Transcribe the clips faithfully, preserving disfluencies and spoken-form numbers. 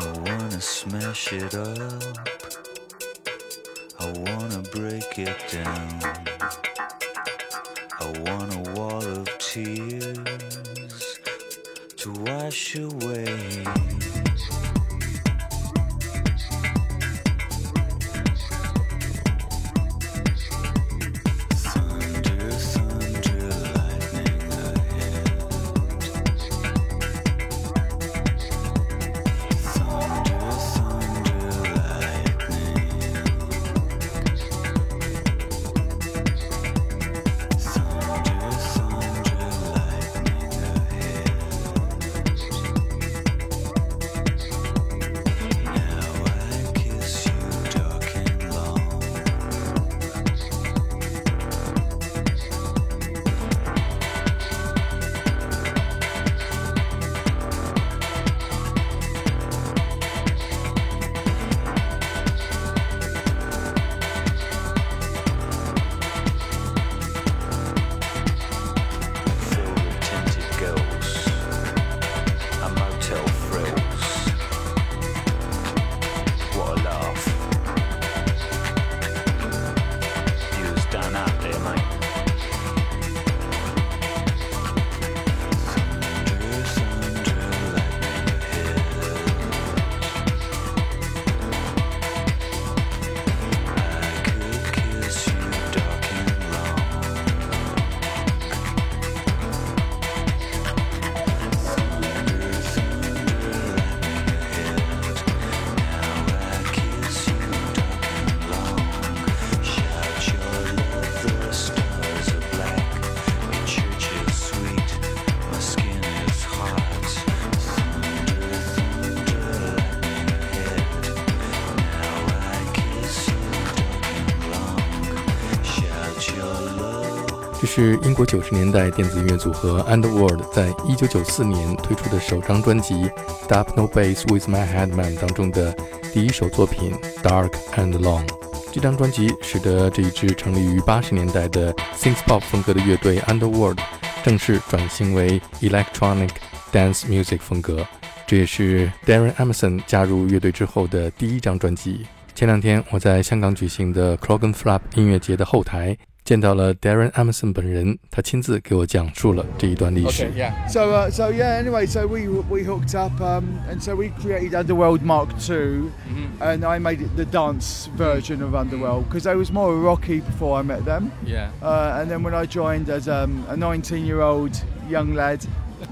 I wanna smash it up, I wanna break it down, I want a wall of tears to wash away.是英国九十年代电子音乐组合 Underworld 在一九九四年推出的首张专辑《Dubnobasswithmyheadman》当中的第一首作品《Dark and Long》。这张专辑使得这一支成立于八十年代的 Synth Pop 风格的乐队 Underworld 正式转型为 Electronic Dance Music 风格。这也是 Darren Emerson 加入乐队之后的第一张专辑。前两天我在香港举行的 Clockenflap 音乐节的后台。见到了 Darren Emerson 本人，他亲自给我讲述了这一段历史。Okay, yeah. So, uh, so yeah. Anyway, so we we hooked up, um, and so we created Underworld Mark two, mm-hmm. and I made it the dance version of Underworld because I was more rocky before I met them. Yeah. Uh, and then when I joined as um, a nineteen-year-old young lad,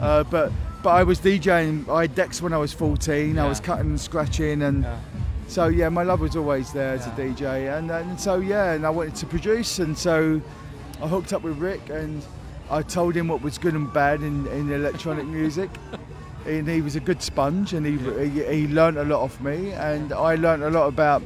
uh, but but I was DJing. I had decks when I was fourteen. Yeah. I was cutting and scratching and. Yeah.So yeah, my love was always there as a D J, and, and so yeah, and I wanted to produce, and so I hooked up with Rick, and I told him what was good and bad in, in electronic music, and he was a good sponge, and he, yeah. he he learned a lot off me, and I learned a lot about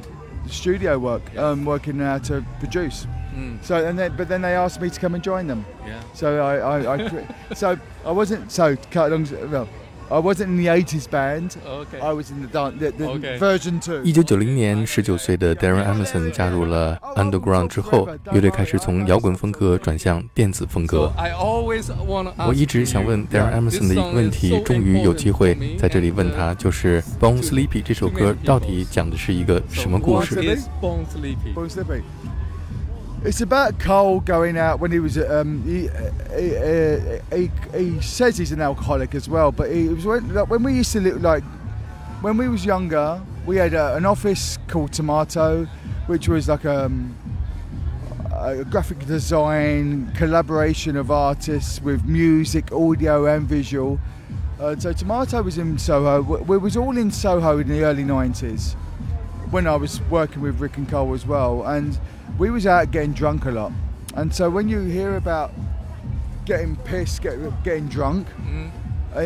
studio work, yeah. um, working how to produce. Mm. So and then, but then they asked me to come and join them. Yeah. So I, I, I cre- so I wasn't so cut along well.I wasn't in the eighties band. Okay. I was in the dance, the, the okay. version two. 一九九零年，十九岁的 Darren Emerson 加入了 Underground 之后，乐队开始从摇滚风格转向电子风格。我一直想问 Darren Emerson 的一个问题，终于有机会在这里问他，就是《Born Slippy》这首歌到底讲的是一个什么故事 ？Born Slippy. It's about Carl going out when he was, um, he, he, he, he says he's an alcoholic as well, but he was when, like, when we used to live, like, when we was younger, we had a, an office called Tomato, which was like a, a graphic design collaboration of artists with music, audio and visual. Uh, so Tomato was in Soho. We, we was all in Soho in the early nineties when I was working with Rick and Karl as well. And...We was out getting drunk a lot, and so when you hear about getting pissed, get, getting drunk mm.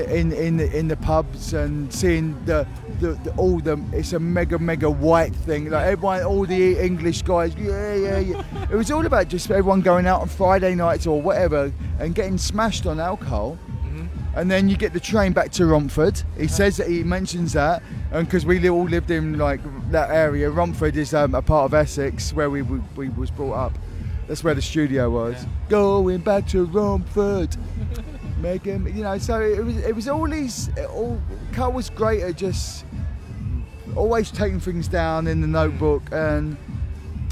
in in the, in the pubs and seeing the, the, the all the it's a mega mega white thing like everyone all the English guys yeah yeah yeah it was all about just everyone going out on Friday nights or whatever and getting smashed on alcohol.And then you get the train back to Romford. He says that he mentions that, and because we all lived in like that area, Romford is um, a part of Essex where we, we we was brought up. That's where the studio was. Yeah. Going back to Romford, make him, you know. So it was it was all these. All Carl was great at just always taking things down in the notebook, and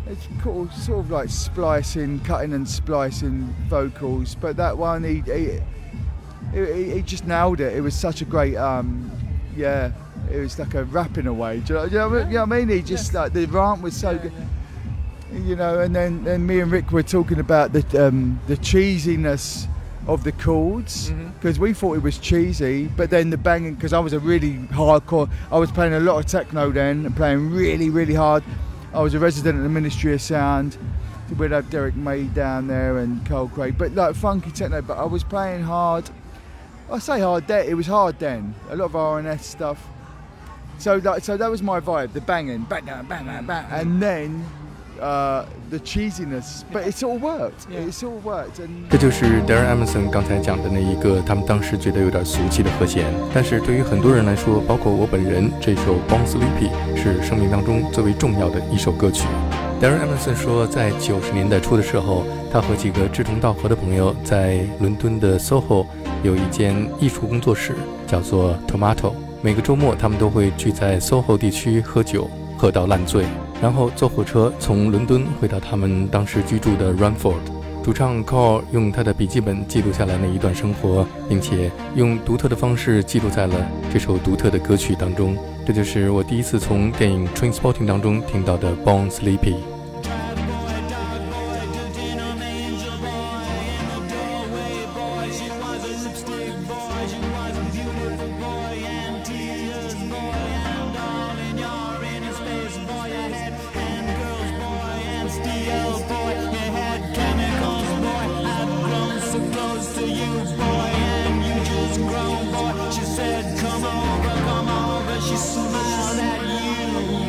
it's cool, sort of like splicing, cutting and splicing vocals. But that one, he he, he, he just nailed it. It was such a great, um, yeah, it was like a rap in a way. Do you know, do you know, yeah. you know what I mean? He just, yes. like, the rant was so yeah, good. Yeah. You know, and then, then me and Rick were talking about the um, the cheesiness of the chords, because mm-hmm. we thought it was cheesy, but then the banging, because I was a really hardcore, I was playing a lot of techno then, and playing really, really hard. I was a resident of the Ministry of Sound. We'd have Derek May down there and Carl Craig, but like funky techno, but I was playing hard. I say hard then, it was hard then, a lot of R and S stuff. So that, so that was my vibe, the banging, bang, bang, bang, bang, and then... Uh, the cheesiness, but it's all worked. It's all worked. And 这就是 Darren Emerson 刚才讲的那一个他们当时觉得有点俗气的和弦，但是对于很多人来说，包括我本人，这首 Born Slippy 是生命当中最为重要的一首歌曲。Darren Emerson 说，在九十年代初的时候，他和几个志同道合的朋友在伦敦的 Soho 有一间艺术工作室，叫做 Tomato。每个周末，他们都会聚在 Soho 地区喝酒，喝到烂醉。然后坐火车从伦敦回到他们当时居住的 Romford。 主唱 Karl 用他的笔记本记录下来那一段生活，并且用独特的方式记录在了这首独特的歌曲当中。这就是我第一次从电影 Trainspotting 当中听到的 Born Slippy。She smiled at you, boy.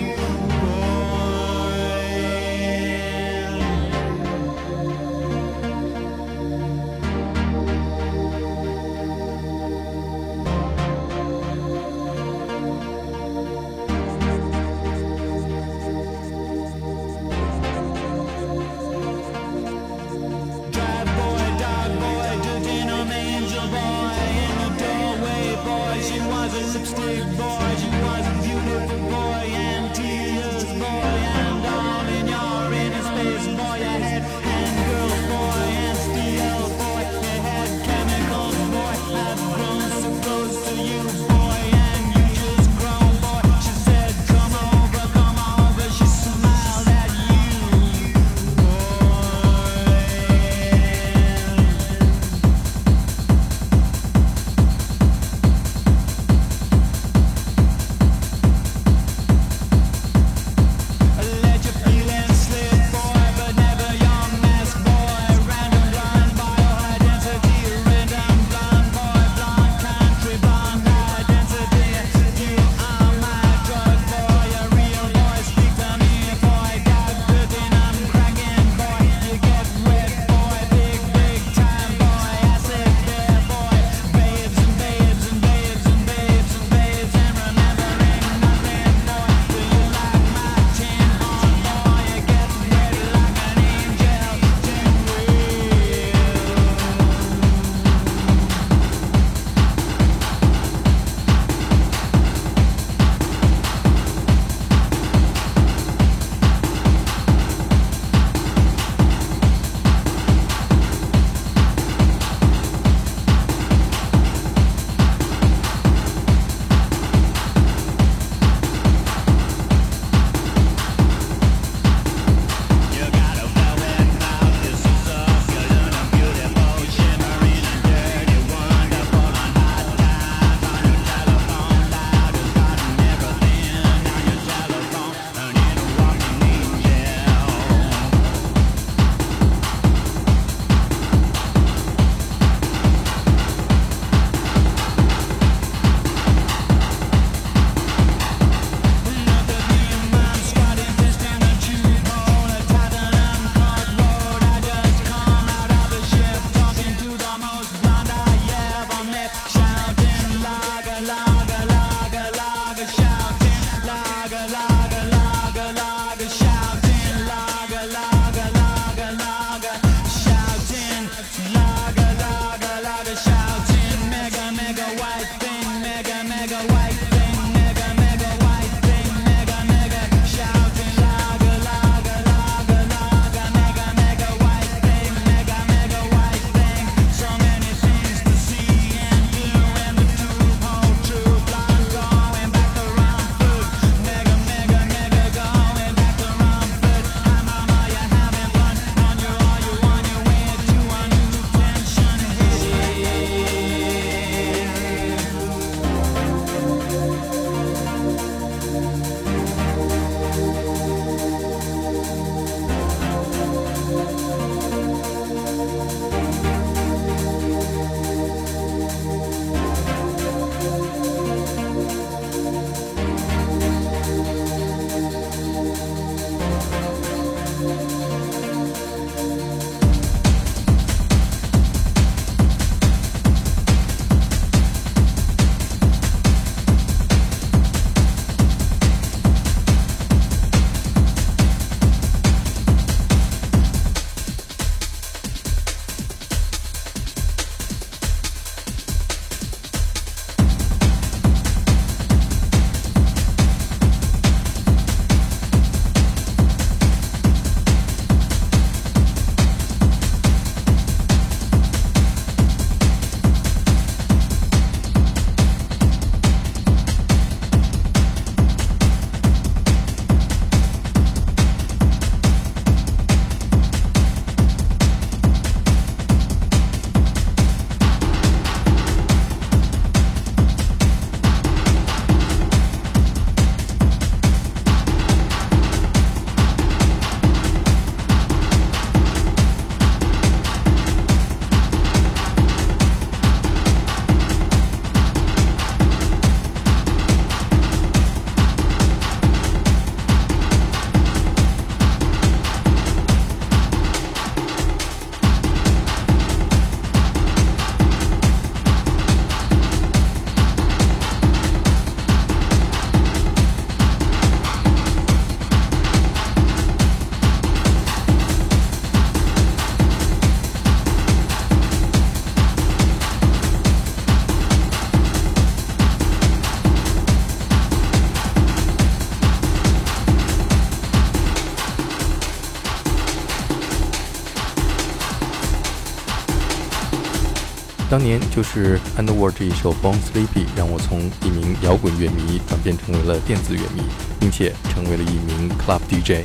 当年就是《Underworld》这一首《Born Slippy》让我从一名摇滚乐迷转变成为了电子乐迷，并且成为了一名 Club D J。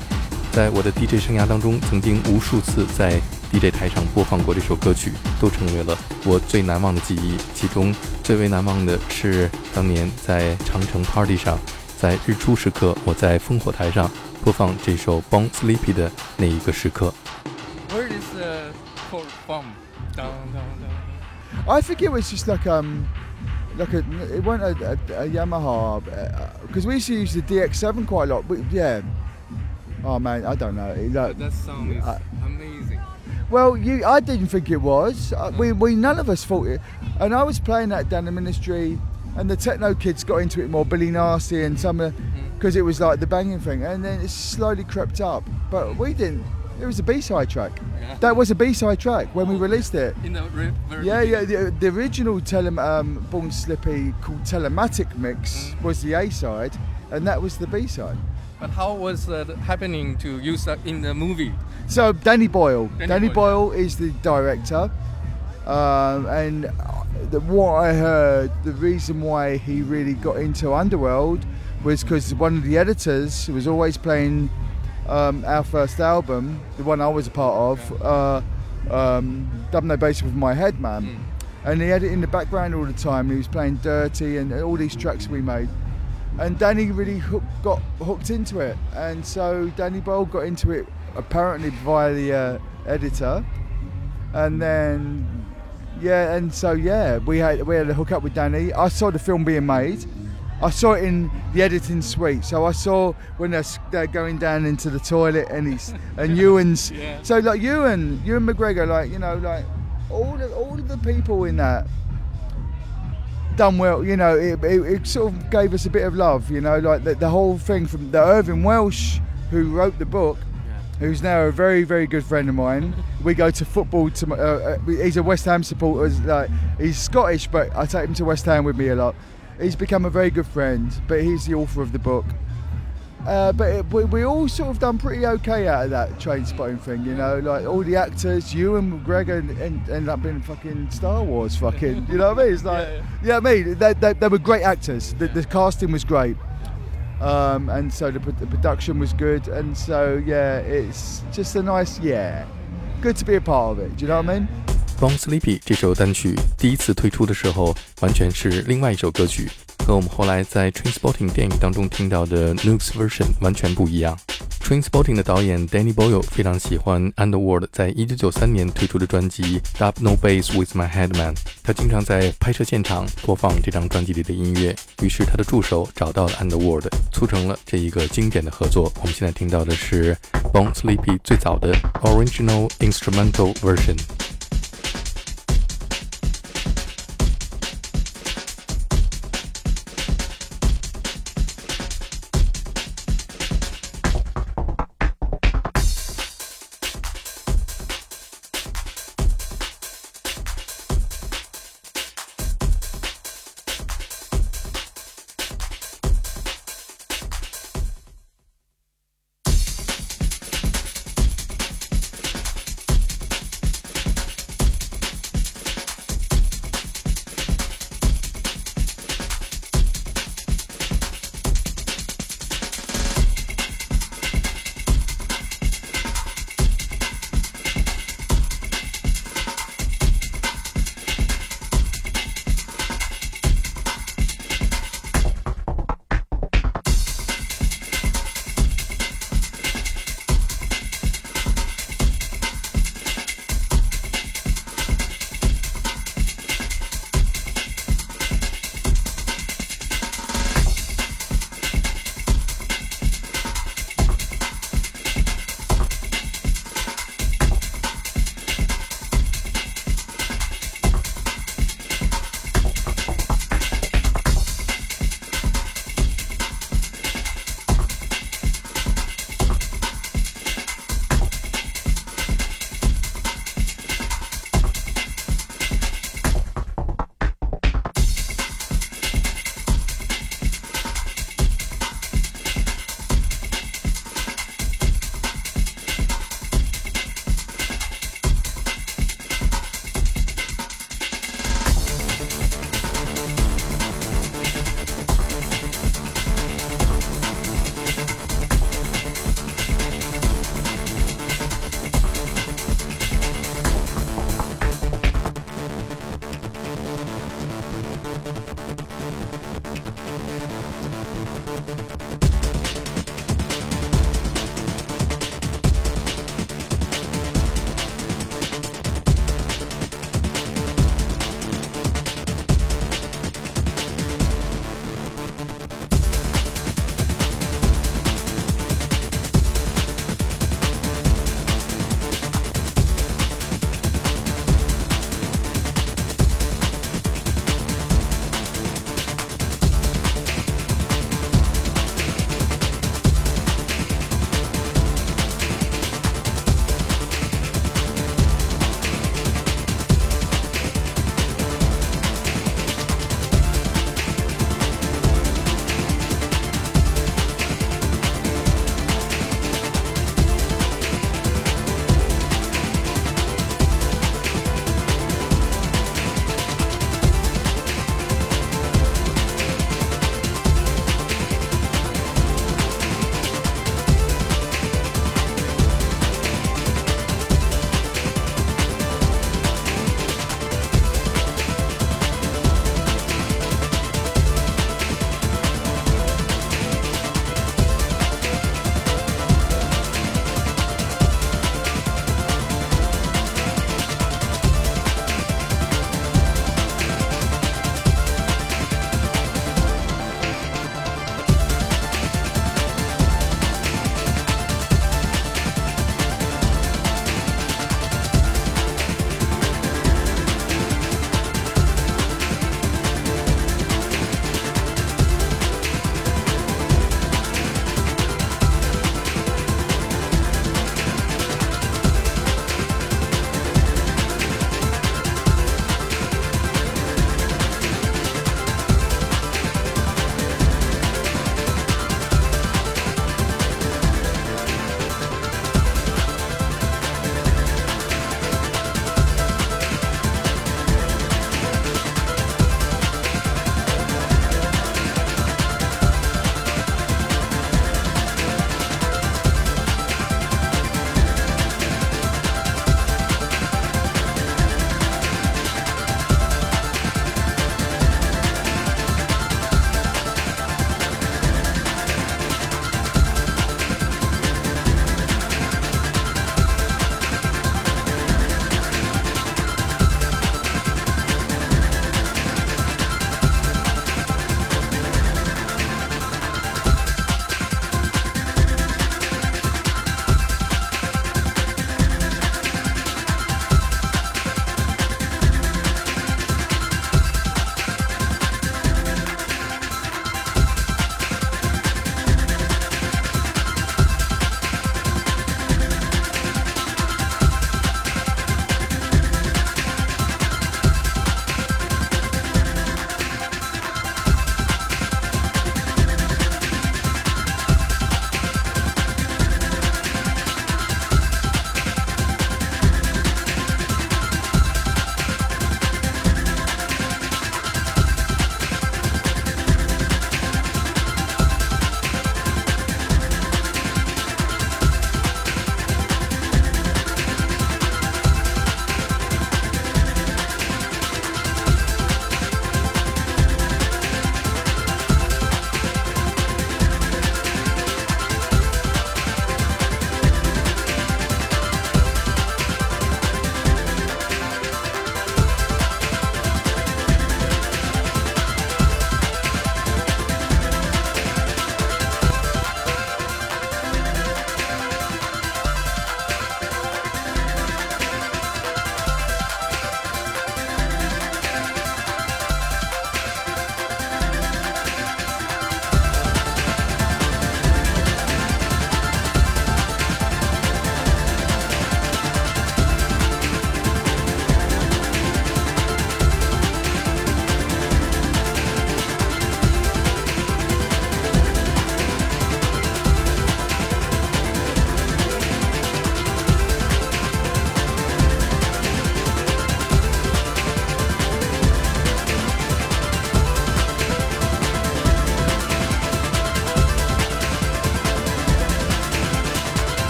在我的 D J 生涯当中，曾经无数次在 D J 台上播放过这首歌曲，都成为了我最难忘的记忆。其中最为难忘的是当年在长城 Party 上，在日出时刻，我在烽火台上播放这首《Born Slippy》的那一个时刻。Where is the chord from? Down, down, down. I think it was just like um, like a it wasn't a, a, a Yamaha because uh, we used to use the D X seven quite a lot. We, yeah. Oh man, I don't know. Like, but that song is uh, amazing. Well, you, I didn't think it was. Uh, we, we none of us thought it. And I was playing that down the Ministry, and the techno kids got into it more. Billy Nasty and some of because it was like the banging thing, and then it slowly crept up. But we didn't. It was a B-side track. Yeah. That was a B-side track when oh, we released it. In the re- very yeah, yeah. The, the original tele- um, Born Slippy called Telematic Mix mm. was the A-side, and that was the B-side. But how was that happening to you in the movie? So Danny Boyle. Danny, Danny Boyle, Boyle yeah. is the director, um, and the, what I heard, the reason why he really got into Underworld was because one of the editors was always playing. Um, our first album, the one I was a part of, uh, um, Dubnobasswithmyheadman, mm. and he had it in the background all the time. He was playing Dirty and all these tracks we made, and Danny really hook, got hooked into it. And so Danny Boyle got into it apparently via the uh, editor, and then yeah, and so yeah, we had we had a hook up with Danny. I saw the film being made. I saw it in the editing suite, so I saw when they're, they're going down into the toilet and he's and Ewan's. Yeah. So like Ewan, Ewan McGregor, like you know, like all the, all of the people in that done well. You know, it, it, it sort of gave us a bit of love. You know, like the, the whole thing from the Irvin Welsh who wrote the book, yeah. who's now a very very good friend of mine. We go to football. To, uh, he's a West Ham supporter. Like he's Scottish, but I take him to West Ham with me a lot. He's become a very good friend, but he's the author of the book. Uh, but it, we, we all sort of done pretty okay out of that Trainspotting thing, you know, like all the actors, Ewan McGregor ended up being fucking Star Wars fucking, you know what I mean? It's like, yeah, yeah. you know what I mean? They, they, they were great actors, the, the casting was great. Um, and so the, the production was good, and so yeah, it's just a nice, yeah, good to be a part of it, do you know what I mean?Born Slippy 这首单曲第一次推出的时候，完全是另外一首歌曲，和我们后来在 Trainspotting 电影当中听到的 Nuke's Version 完全不一样。Trainspotting 的导演 Danny Boyle 非常喜欢 Underworld 在一九九三年推出的专辑 Dubnobasswithmyheadman， 他经常在拍摄现场播放这张专辑里的音乐，于是他的助手找到了 Underworld， 促成了这一个经典的合作。我们现在听到的是 Born Slippy 最早的 Original Instrumental Version。